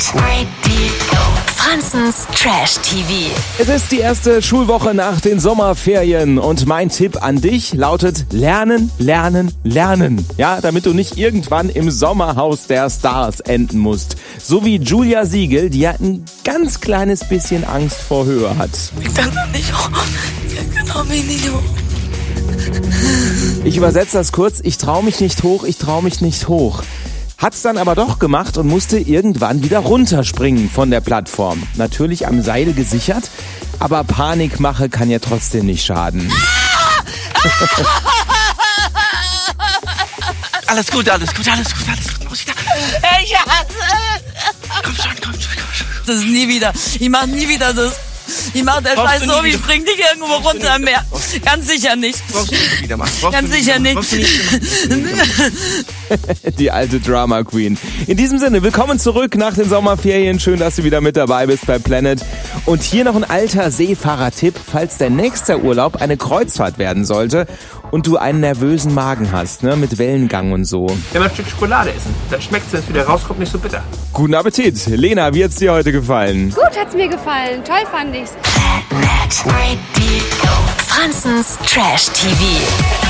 Planet Radio. Franzens Trash TV. Es ist die erste Schulwoche nach den Sommerferien und mein Tipp an dich lautet lernen, lernen, lernen. Ja, damit du nicht irgendwann im Sommerhaus der Stars enden musst. So wie Julia Siegel, die ja ein ganz kleines bisschen Angst vor Höhe hat. Ich kann doch nicht hoch. Ich kann mich nicht hoch. Ich übersetze das kurz. Ich traue mich nicht hoch, ich traue mich nicht hoch. Hat's dann aber doch gemacht und musste irgendwann wieder runterspringen von der Plattform. Natürlich am Seil gesichert, aber Panikmache kann ja trotzdem nicht schaden. Alles gut, alles gut, alles gut, alles gut. Muss ich da? Ich hasse. Komm schon, komm schon, komm schon. Das ist nie wieder. Ich mach nie wieder das. Ich mach der Scheiß so, ich spring dich irgendwo runter am Meer. Ganz sicher nicht. Brauchst du nicht wieder machen. Ganz sicher nicht. Die alte Drama Queen. In diesem Sinne, willkommen zurück nach den Sommerferien. Schön, dass du wieder mit dabei bist bei Planet. Und hier noch ein alter Seefahrer-Tipp, falls dein nächster Urlaub eine Kreuzfahrt werden sollte und du einen nervösen Magen hast, ne, mit Wellengang und so. Wenn man ein Stück Schokolade essen, dann schmeckt es, wenn es wieder rauskommt, nicht so bitter. Guten Appetit. Lena, wie hat's dir heute gefallen? Gut, hat's mir gefallen. Toll fand ich's. Franzens Trash TV.